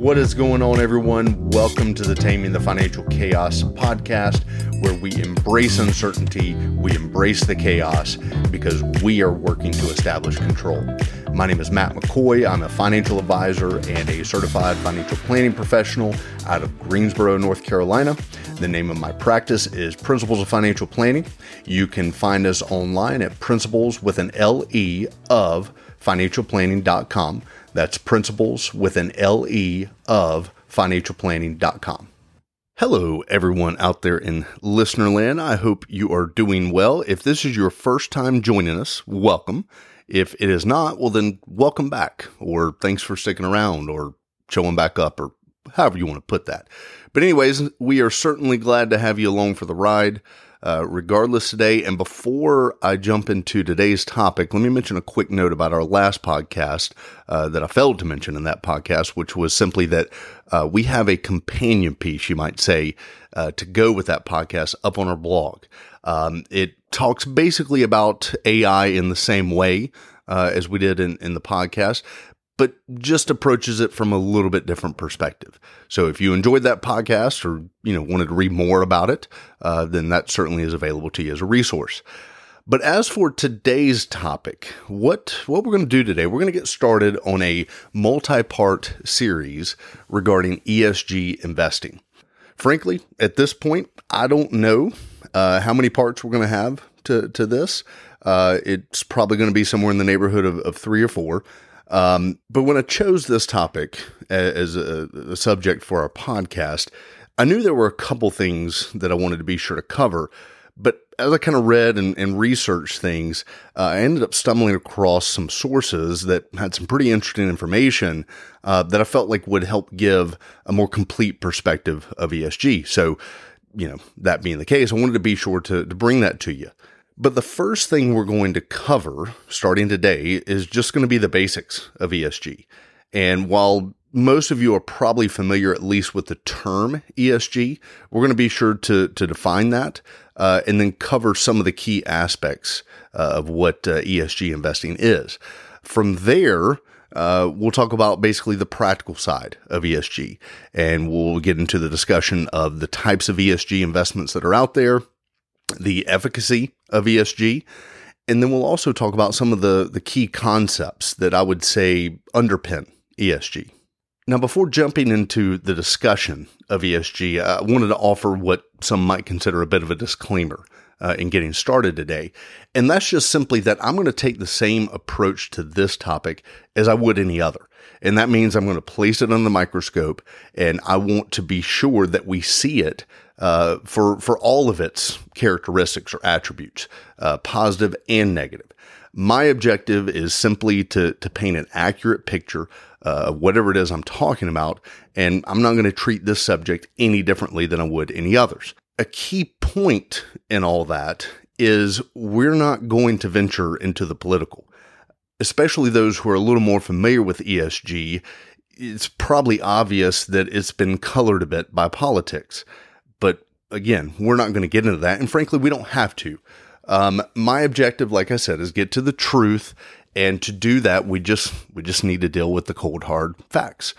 What is going on, everyone? Welcome to the Taming the Financial Chaos podcast, where we embrace uncertainty, we embrace the chaos, because we are working to establish control. My name is Matt McCoy. I'm a financial advisor and a certified financial planning professional out of Greensboro, North Carolina. The name of my practice is Principles of Financial Planning. You can find us online at principles.of financialplanning.com. That's principles.of financialplanning.com. Hello, everyone out there in listener land. I hope you are doing well. If this is your first time joining us, welcome. If it is not, well, then welcome back, or thanks for sticking around, or showing back up, or however you want to put that. But anyways, we are certainly glad to have you along for the ride. Regardless today. And before I jump into today's topic, let me mention a quick note about our last podcast that I failed to mention in that podcast, which was simply that we have a companion piece, you might say, to go with that podcast up on our blog. It talks basically about AI in the same way as we did in the podcast, but just approaches it from a little bit different perspective. So if you enjoyed that podcast or wanted to read more about it, then that certainly is available to you as a resource. But as for today's topic, what we're going to do today, we're going to get started on a multi-part series regarding ESG investing. Frankly, at this point, I don't know how many parts we're going to have to this. It's probably going to be somewhere in the neighborhood of 3 or 4. But when I chose this topic as a subject for our podcast, I knew there were a couple things that I wanted to be sure to cover. But as I kind of read and researched things, I ended up stumbling across some sources that had some pretty interesting information that I felt like would help give a more complete perspective of ESG. So, that being the case, I wanted to be sure to bring that to you. But the first thing we're going to cover starting today is just going to be the basics of ESG. And while most of you are probably familiar at least with the term ESG, we're going to be sure to define that and then cover some of the key aspects of what ESG investing is. From there, we'll talk about basically the practical side of ESG, and we'll get into the discussion of the types of ESG investments that are out there, the efficacy of ESG, and then we'll also talk about some of the key concepts that I would say underpin ESG. Now, before jumping into the discussion of ESG, I wanted to offer what some might consider a bit of a disclaimer in getting started today, and that's just simply that I'm going to take the same approach to this topic as I would any other, and that means I'm going to place it under the microscope, and I want to be sure that we see it for all of its characteristics or attributes, positive and negative. My objective is simply to paint an accurate picture of whatever it is I'm talking about, and I'm not going to treat this subject any differently than I would any others. A key point in all that is we're not going to venture into the political, especially those who are a little more familiar with ESG. It's probably obvious that it's been colored a bit by politics. But again, we're not going to get into that. And frankly, we don't have to. My objective, like I said, is get to the truth. And to do that, we just need to deal with the cold, hard facts.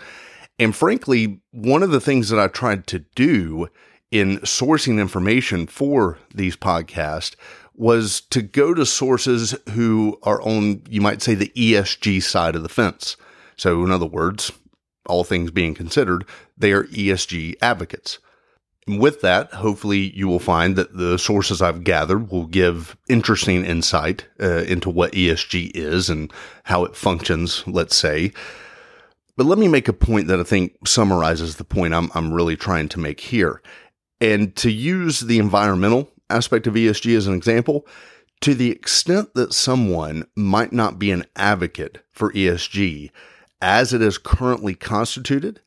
And frankly, one of the things that I tried to do in sourcing information for these podcasts was to go to sources who are on, you might say, the ESG side of the fence. So in other words, all things being considered, they are ESG advocates. And with that, hopefully you will find that the sources I've gathered will give interesting insight into what ESG is and how it functions, let's say. But let me make a point that I think summarizes the point I'm really trying to make here. And to use the environmental aspect of ESG as an example, to the extent that someone might not be an advocate for ESG as it is currently constituted,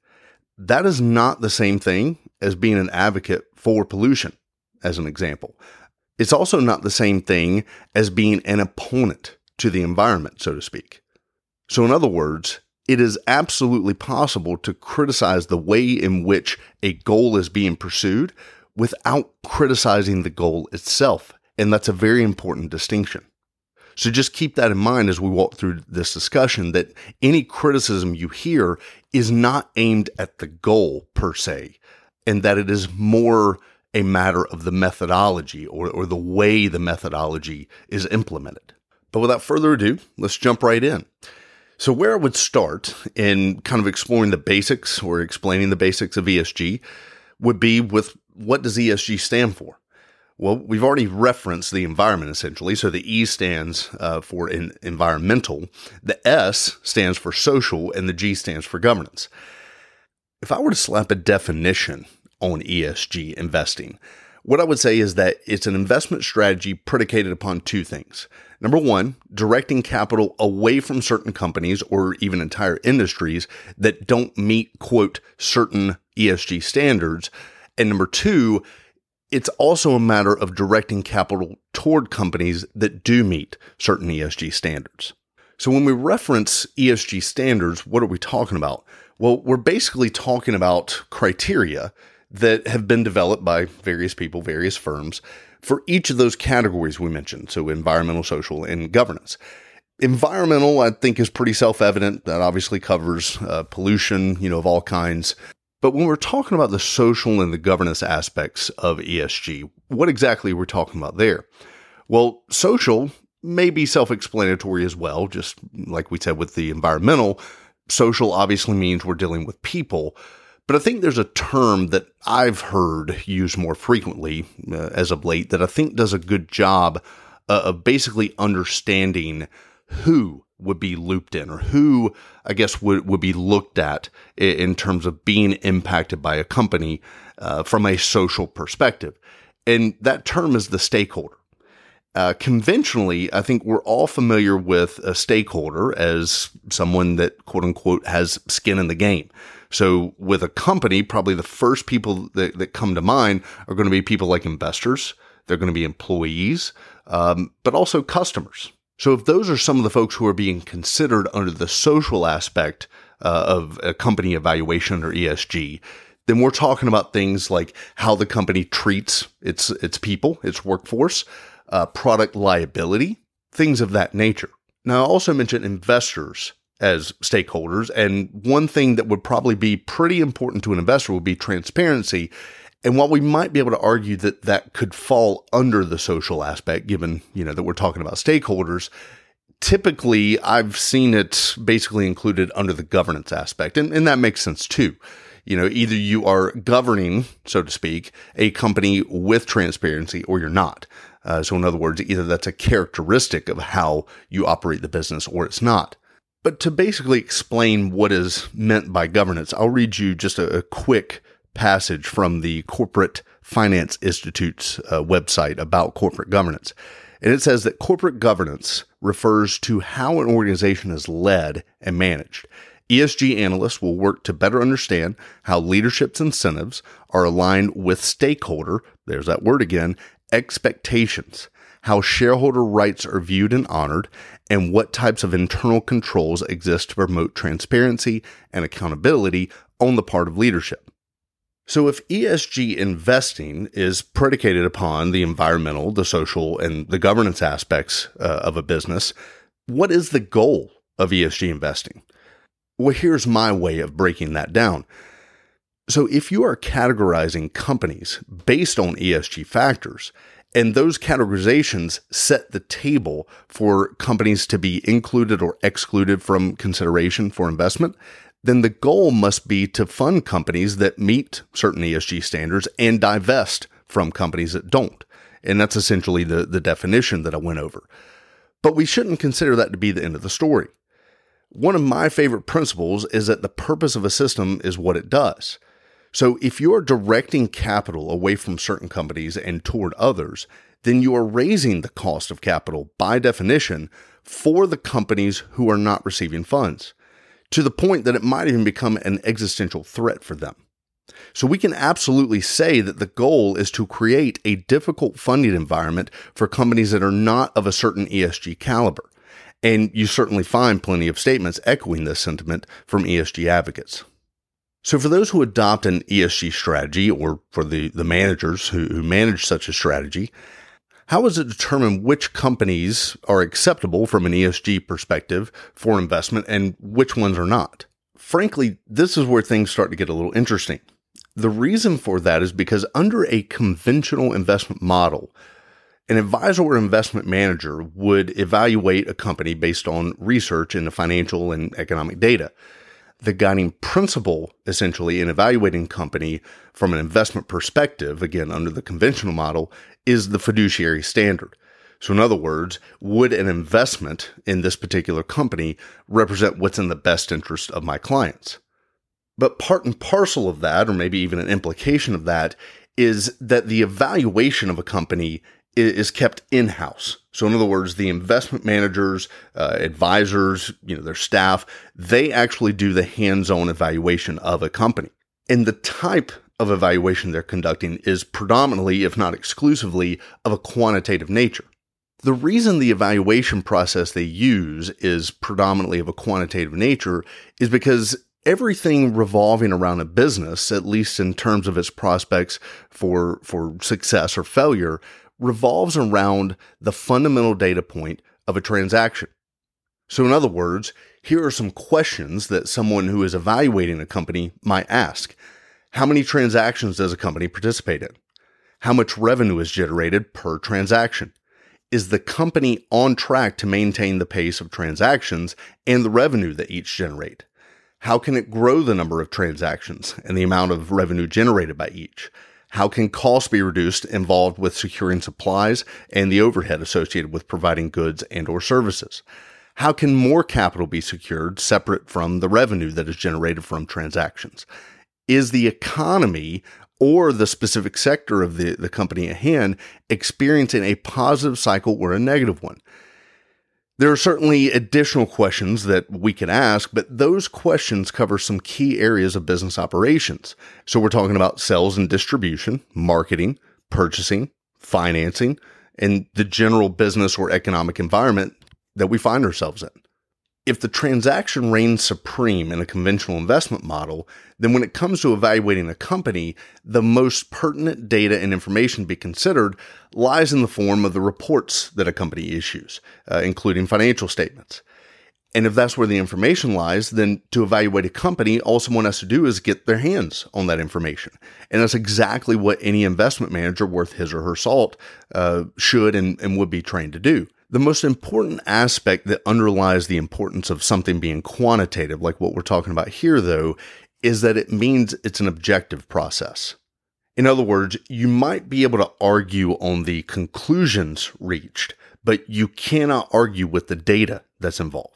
that is not the same thing as being an advocate for pollution, as an example. It's also not the same thing as being an opponent to the environment, so to speak. So in other words, it is absolutely possible to criticize the way in which a goal is being pursued without criticizing the goal itself. And that's a very important distinction. So just keep that in mind as we walk through this discussion, that any criticism you hear is not aimed at the goal per se, and that it is more a matter of the methodology or the way the methodology is implemented. But without further ado, let's jump right in. So where I would start in kind of exploring the basics or explaining the basics of ESG would be with, what does ESG stand for? Well, we've already referenced the environment, essentially. So the E stands for environmental, the S stands for social, and the G stands for governance. If I were to slap a definition on ESG investing, what I would say is that it's an investment strategy predicated upon two things. Number one, directing capital away from certain companies or even entire industries that don't meet, quote, certain ESG standards. And number two, it's also a matter of directing capital toward companies that do meet certain ESG standards. So when we reference ESG standards, what are we talking about? Well, we're basically talking about criteria that have been developed by various people, various firms, for each of those categories we mentioned, so environmental, social, and governance. Environmental, I think, is pretty self-evident. That obviously covers pollution, of all kinds. But when we're talking about the social and the governance aspects of ESG, what exactly are we talking about there? Well, social may be self-explanatory as well, just like we said with the environmental. Social obviously means we're dealing with people. But I think there's a term that I've heard used more frequently as of late that I think does a good job of basically understanding who would be looped in, or who, I guess, would be looked at in terms of being impacted by a company from a social perspective. And that term is the stakeholder. Conventionally, I think we're all familiar with a stakeholder as someone that, quote unquote, has skin in the game. So with a company, probably the first people that come to mind are going to be people like investors. They're going to be employees, but also customers. So if those are some of the folks who are being considered under the social aspect of a company evaluation or ESG, then we're talking about things like how the company treats its people, its workforce, product liability, things of that nature. Now, I also mentioned investors as stakeholders, and one thing that would probably be pretty important to an investor would be transparency. And while we might be able to argue that that could fall under the social aspect, given that we're talking about stakeholders, typically I've seen it basically included under the governance aspect, and that makes sense too. Either you are governing, so to speak, a company with transparency, or you're not. So in other words, either that's a characteristic of how you operate the business or it's not. But to basically explain what is meant by governance, I'll read you just a quick passage from the Corporate Finance Institute's website about corporate governance. And it says that corporate governance refers to how an organization is led and managed. ESG analysts will work to better understand how leadership's incentives are aligned with stakeholder, there's that word again, expectations, how shareholder rights are viewed and honored, and what types of internal controls exist to promote transparency and accountability on the part of leadership. So if ESG investing is predicated upon the environmental, the social, and the governance aspects of a business, what is the goal of ESG investing? Well, here's my way of breaking that down. So if you are categorizing companies based on ESG factors, and those categorizations set the table for companies to be included or excluded from consideration for investment, then the goal must be to fund companies that meet certain ESG standards and divest from companies that don't. And that's essentially the definition that I went over. But we shouldn't consider that to be the end of the story. One of my favorite principles is that the purpose of a system is what it does. So if you're directing capital away from certain companies and toward others, then you are raising the cost of capital by definition for the companies who are not receiving funds, to the point that it might even become an existential threat for them. So we can absolutely say that the goal is to create a difficult funding environment for companies that are not of a certain ESG caliber. And you certainly find plenty of statements echoing this sentiment from ESG advocates. So for those who adopt an ESG strategy, or for the managers who manage such a strategy, How is it determined which companies are acceptable from an ESG perspective for investment and which ones are not? Frankly, this is where things start to get a little interesting. The reason for that is because under a conventional investment model, an advisor or investment manager would evaluate a company based on research into financial and economic data. The guiding principle, essentially, in evaluating company from an investment perspective, again, under the conventional model, is the fiduciary standard. So in other words, would an investment in this particular company represent what's in the best interest of my clients? But part and parcel of that, or maybe even an implication of that, is that the evaluation of a company is kept in-house. So in other words, the investment managers, advisors, their staff, they actually do the hands-on evaluation of a company. And the type of evaluation they're conducting is predominantly, if not exclusively, of a quantitative nature. The reason the evaluation process they use is predominantly of a quantitative nature is because everything revolving around a business, at least in terms of its prospects for success or failure, revolves around the fundamental data point of a transaction. So in other words, here are some questions that someone who is evaluating a company might ask. How many transactions does a company participate in? How much revenue is generated per transaction? Is the company on track to maintain the pace of transactions and the revenue that each generate? How can it grow the number of transactions and the amount of revenue generated by each? How can costs be reduced involved with securing supplies and the overhead associated with providing goods and or services? How can more capital be secured separate from the revenue that is generated from transactions? Is the economy or the specific sector of the company at hand experiencing a positive cycle or a negative one? There are certainly additional questions that we can ask, but those questions cover some key areas of business operations. So we're talking about sales and distribution, marketing, purchasing, financing, and the general business or economic environment that we find ourselves in. If the transaction reigns supreme in a conventional investment model, then when it comes to evaluating a company, the most pertinent data and information to be considered lies in the form of the reports that a company issues, including financial statements. And if that's where the information lies, then to evaluate a company, all someone has to do is get their hands on that information. And that's exactly what any investment manager worth his or her salt should and would be trained to do. The most important aspect that underlies the importance of something being quantitative, like what we're talking about here, though, is that it means it's an objective process. In other words, you might be able to argue on the conclusions reached, but you cannot argue with the data that's involved.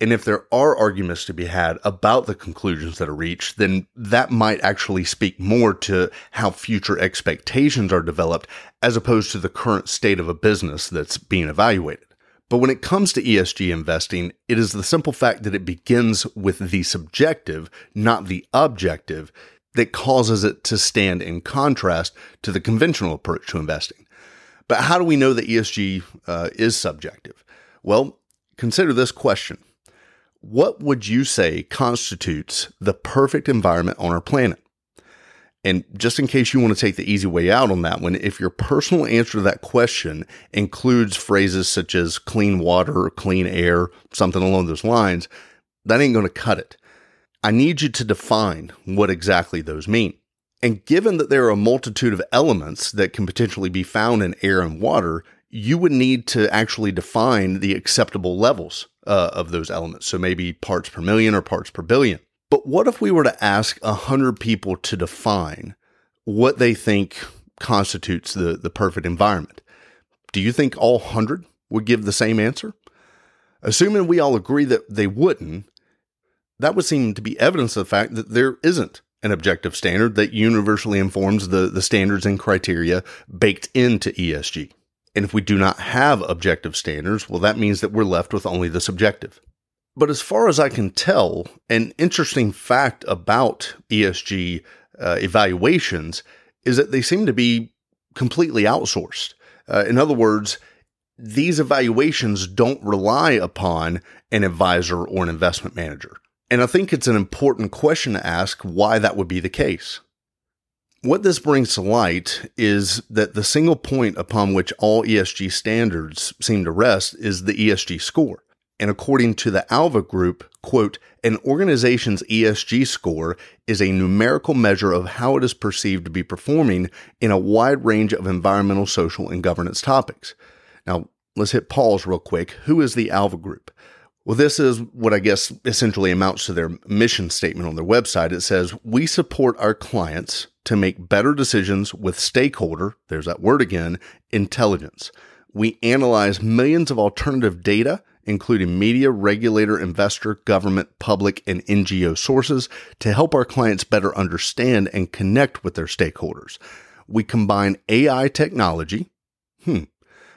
And if there are arguments to be had about the conclusions that are reached, then that might actually speak more to how future expectations are developed as opposed to the current state of a business that's being evaluated. But when it comes to ESG investing, it is the simple fact that it begins with the subjective, not the objective, that causes it to stand in contrast to the conventional approach to investing. But how do we know that ESG is subjective? Well, consider this question. What would you say constitutes the perfect environment on our planet? And just in case you want to take the easy way out on that one, if your personal answer to that question includes phrases such as clean water, clean air, something along those lines, that ain't going to cut it. I need you to define what exactly those mean. And given that there are a multitude of elements that can potentially be found in air and water, you would need to actually define the acceptable levels of those elements. So maybe parts per million or parts per billion. But what if we were to ask 100 people to define what they think constitutes the perfect environment? Do you think all 100 would give the same answer? Assuming we all agree that they wouldn't, that would seem to be evidence of the fact that there isn't an objective standard that universally informs the standards and criteria baked into ESG. And if we do not have objective standards, well, that means that we're left with only the subjective. But as far as I can tell, an interesting fact about ESG evaluations is that they seem to be completely outsourced. In other words, these evaluations don't rely upon an advisor or an investment manager. And I think it's an important question to ask why that would be the case. What this brings to light is that the single point upon which all ESG standards seem to rest is the ESG score. And according to the Alva Group, quote, an organization's ESG score is a numerical measure of how it is perceived to be performing in a wide range of environmental, social, and governance topics. Now, let's hit pause real quick. Who is the Alva Group? Well, this is what I guess essentially amounts to their mission statement on their website. It says, we support our clients to make better decisions with stakeholder, there's that word again, intelligence. We analyze millions of alternative data, including media, regulator, investor, government, public, and NGO sources to help our clients better understand and connect with their stakeholders. We combine AI technology,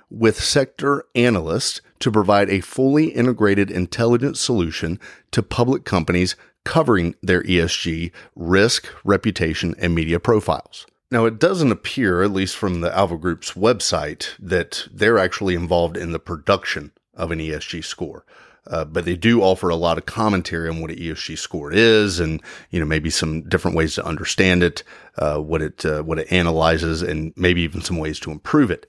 with sector analysts to provide a fully integrated intelligence solution to public companies covering their ESG risk, reputation, and media profiles. Now, it doesn't appear, at least from the Alva Group's website, that they're actually involved in the production of an ESG score. But they do offer a lot of commentary on what an ESG score is and, maybe some different ways to understand it, what it analyzes, and maybe even some ways to improve it.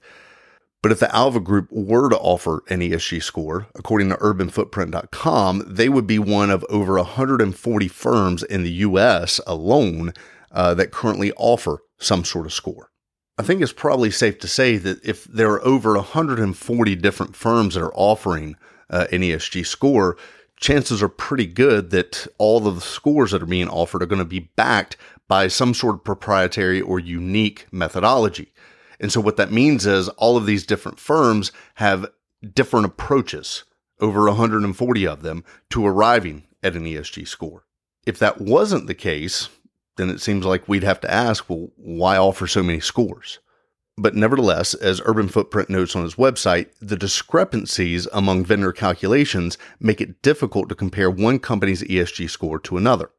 But if the Alva Group were to offer an ESG score, according to urbanfootprint.com, they would be one of over 140 firms in the U.S. alone that currently offer some sort of score. I think it's probably safe to say that if there are over 140 different firms that are offering an ESG score, chances are pretty good that all of the scores that are being offered are going to be backed by some sort of proprietary or unique methodology. And so what that means is all of these different firms have different approaches, over 140 of them, to arriving at an ESG score. If that wasn't the case, then it seems like we'd have to ask, well, why offer so many scores? But nevertheless, as Urban Footprint notes on his website, the discrepancies among vendor calculations make it difficult to compare one company's ESG score to another.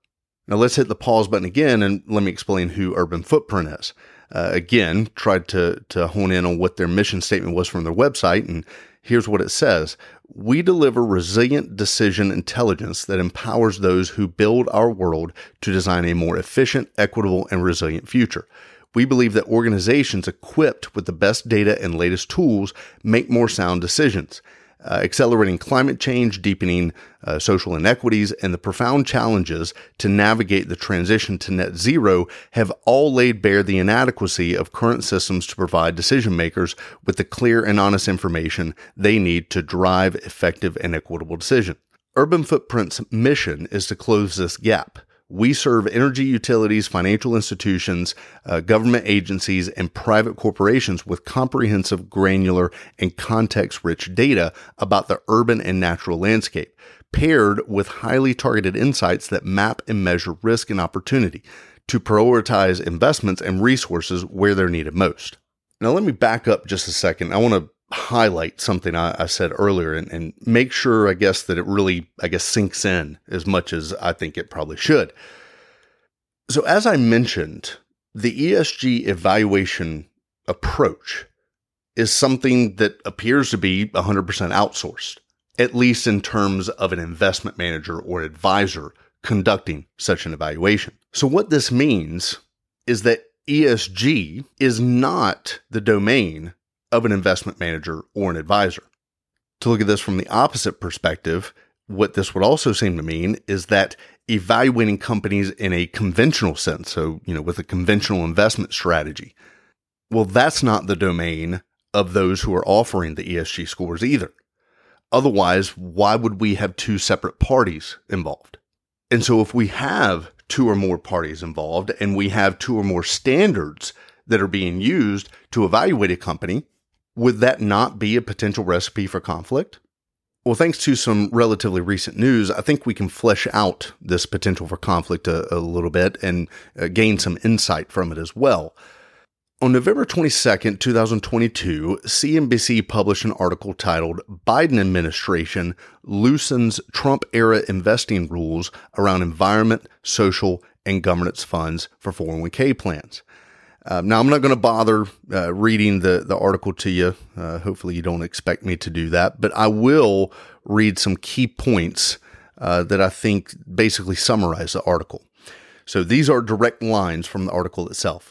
Now let's hit the pause button again, and let me explain who Urban Footprint is. Again, tried to hone in on what their mission statement was from their website, and here's what it says. We deliver resilient decision intelligence that empowers those who build our world to design a more efficient, equitable, and resilient future. We believe that organizations equipped with the best data and latest tools make more sound decisions, accelerating climate change, deepening social inequities, and the profound challenges to navigate the transition to net zero have all laid bare the inadequacy of current systems to provide decision makers with the clear and honest information they need to drive effective and equitable decisions. Urban Footprint's mission is to close this gap. We serve energy utilities, financial institutions, government agencies, and private corporations with comprehensive, granular, and context-rich data about the urban and natural landscape, paired with highly targeted insights that map and measure risk and opportunity to prioritize investments and resources where they're needed most. Now, let me back up just a second. I want to highlight something I said earlier and make sure, that it really, sinks in as much as I think it probably should. So as I mentioned, the ESG evaluation approach is something that appears to be 100% outsourced, at least in terms of an investment manager or advisor conducting such an evaluation. So what this means is that ESG is not the domain of an investment manager or an advisor. To look at this from the opposite perspective, what this would also seem to mean is that evaluating companies in a conventional sense, so, with a conventional investment strategy, well, that's not the domain of those who are offering the ESG scores either. Otherwise, why would we have two separate parties involved? And so if we have two or more parties involved and we have two or more standards that are being used to evaluate a company, would that not be a potential recipe for conflict? Well, thanks to some relatively recent news, I think we can flesh out this potential for conflict a little bit and gain some insight from it as well. On November 22nd, 2022, CNBC published an article titled Biden Administration Loosens Trump-Era Investing Rules Around Environment, Social, and Governance Funds for 401k Plans. Now, I'm not going to bother reading the article to you. Hopefully, you don't expect me to do that. But I will read some key points that I think basically summarize the article. So these are direct lines from the article itself.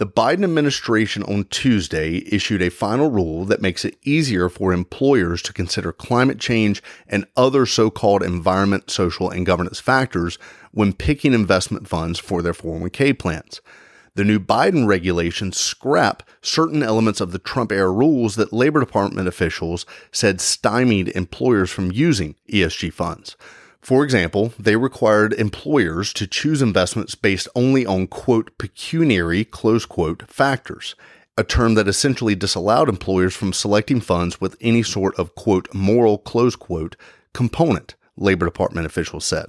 The Biden administration on Tuesday issued a final rule that makes it easier for employers to consider climate change and other so-called environment, social, and governance factors when picking investment funds for their 401k plans. The new Biden regulations scrap certain elements of the Trump-era rules that Labor Department officials said stymied employers from using ESG funds. For example, they required employers to choose investments based only on, quote, pecuniary, close quote, factors, a term that essentially disallowed employers from selecting funds with any sort of, quote, moral, close quote, component, Labor Department officials said.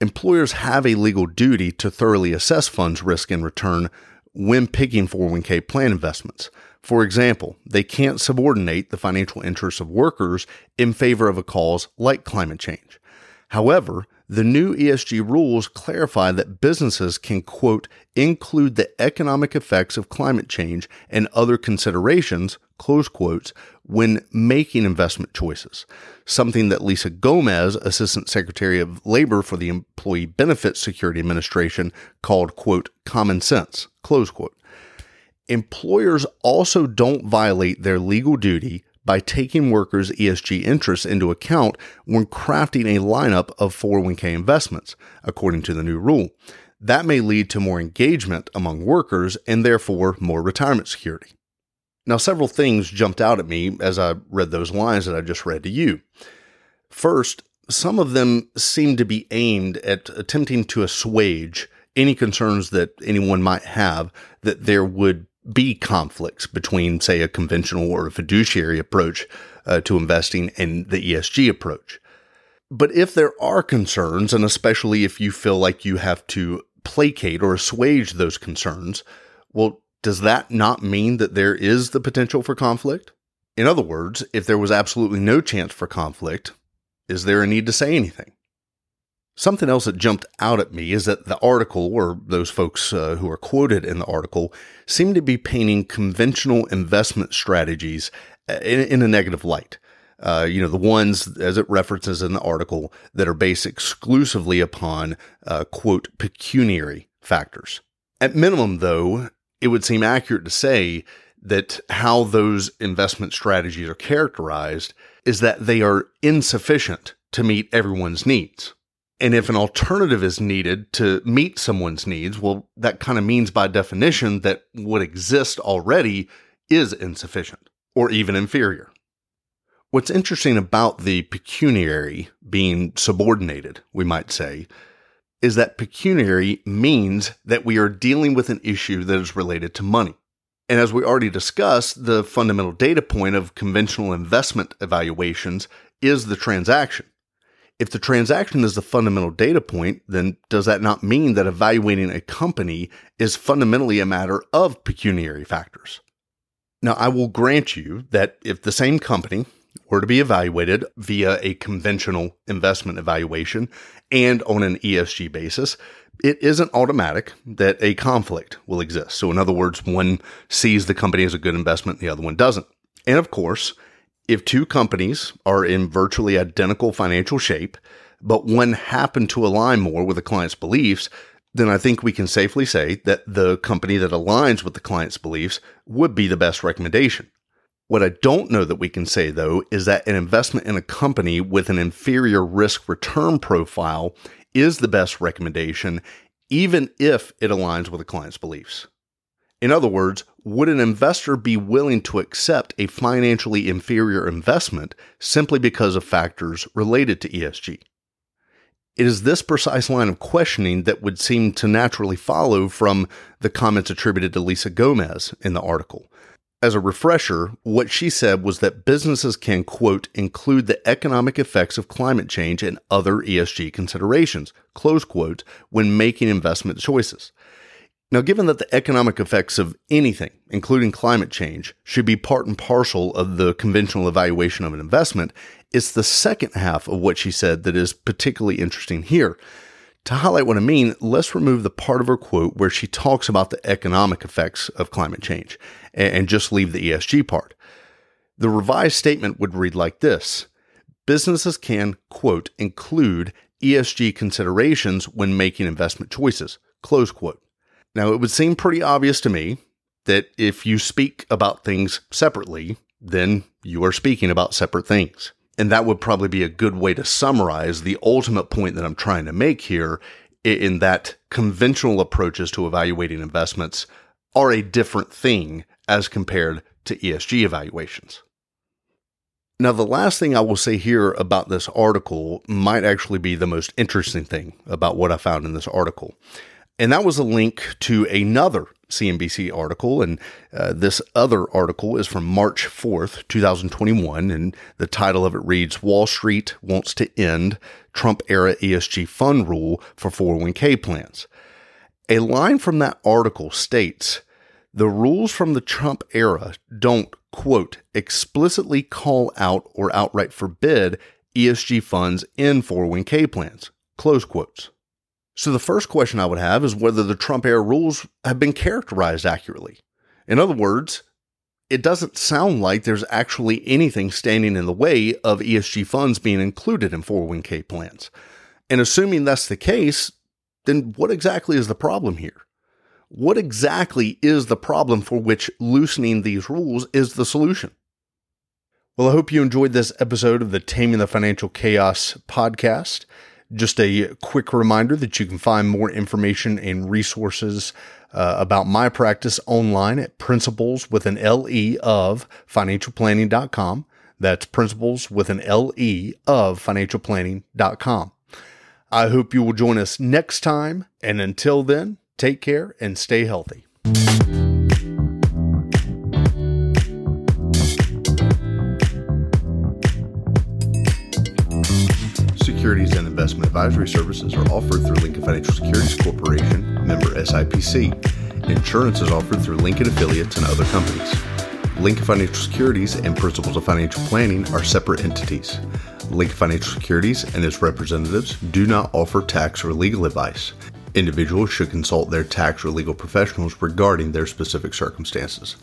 Employers have a legal duty to thoroughly assess funds' risk and return when picking 401k plan investments. For example, they can't subordinate the financial interests of workers in favor of a cause like climate change. However, the new ESG rules clarify that businesses can, quote, include the economic effects of climate change and other considerations, close quotes, when making investment choices, something that Lisa Gomez, Assistant Secretary of Labor for the Employee Benefits Security Administration, called, quote, common sense, close quote. Employers also don't violate their legal duty by taking workers' ESG interests into account when crafting a lineup of 401k investments, according to the new rule. That may lead to more engagement among workers and therefore more retirement security. Now, several things jumped out at me as I read those lines that I just read to you. First, some of them seem to be aimed at attempting to assuage any concerns that anyone might have that there would be conflicts between, say, a conventional or a fiduciary approach to investing and the ESG approach. But if there are concerns, and especially if you feel like you have to placate or assuage those concerns, well, does that not mean that there is the potential for conflict? In other words, if there was absolutely no chance for conflict, is there a need to say anything? Something else that jumped out at me is that the article, or those folks who are quoted in the article, seem to be painting conventional investment strategies in a negative light. The ones, as it references in the article, that are based exclusively upon, quote, pecuniary factors. At minimum, though, it would seem accurate to say that how those investment strategies are characterized is that they are insufficient to meet everyone's needs. And if an alternative is needed to meet someone's needs, well, that kind of means by definition that what exists already is insufficient or even inferior. What's interesting about the pecuniary being subordinated, we might say, is that pecuniary means that we are dealing with an issue that is related to money. And as we already discussed, the fundamental data point of conventional investment evaluations is the transaction. If the transaction is the fundamental data point, then does that not mean that evaluating a company is fundamentally a matter of pecuniary factors? Now, I will grant you that if the same company were to be evaluated via a conventional investment evaluation and on an ESG basis, it isn't automatic that a conflict will exist. So in other words, one sees the company as a good investment, the other one doesn't. And of course, if two companies are in virtually identical financial shape, but one happened to align more with the client's beliefs, then I think we can safely say that the company that aligns with the client's beliefs would be the best recommendation. What I don't know that we can say, though, is that an investment in a company with an inferior risk return profile is the best recommendation, even if it aligns with the client's beliefs. In other words, would an investor be willing to accept a financially inferior investment simply because of factors related to ESG? It is this precise line of questioning that would seem to naturally follow from the comments attributed to Lisa Gomez in the article. As a refresher, what she said was that businesses can, quote, include the economic effects of climate change and other ESG considerations, close quote, when making investment choices. Now, given that the economic effects of anything, including climate change, should be part and parcel of the conventional evaluation of an investment, it's the second half of what she said that is particularly interesting here. To highlight what I mean, let's remove the part of her quote where she talks about the economic effects of climate change and just leave the ESG part. The revised statement would read like this: businesses can, quote, include ESG considerations when making investment choices, close quote. Now, it would seem pretty obvious to me that if you speak about things separately, then you are speaking about separate things. And that would probably be a good way to summarize the ultimate point that I'm trying to make here, in that conventional approaches to evaluating investments are a different thing as compared to ESG evaluations. Now, the last thing I will say here about this article might actually be the most interesting thing about what I found in this article. And that was a link to another CNBC article, and this other article is from March 4th, 2021, and the title of it reads, Wall Street Wants to End Trump-Era ESG Fund Rule for 401k Plans. A line from that article states, the rules from the Trump era don't, quote, explicitly call out or outright forbid ESG funds in 401k plans, close quotes. So the first question I would have is whether the Trump era rules have been characterized accurately. In other words, it doesn't sound like there's actually anything standing in the way of ESG funds being included in 401k plans. And assuming that's the case, then what exactly is the problem here? What exactly is the problem for which loosening these rules is the solution? Well, I hope you enjoyed this episode of the Taming the Financial Chaos podcast. Just a quick reminder that you can find more information and resources about my practice online at principles.le.financialplanning.com. That's principles.le.financialplanning.com. I hope you will join us next time. And until then, take care and stay healthy. Securities and investment advisory services are offered through Lincoln Financial Securities Corporation, member SIPC. Insurance is offered through Lincoln affiliates and other companies. Lincoln Financial Securities and Principles of Financial Planning are separate entities. Lincoln Financial Securities and its representatives do not offer tax or legal advice. Individuals should consult their tax or legal professionals regarding their specific circumstances.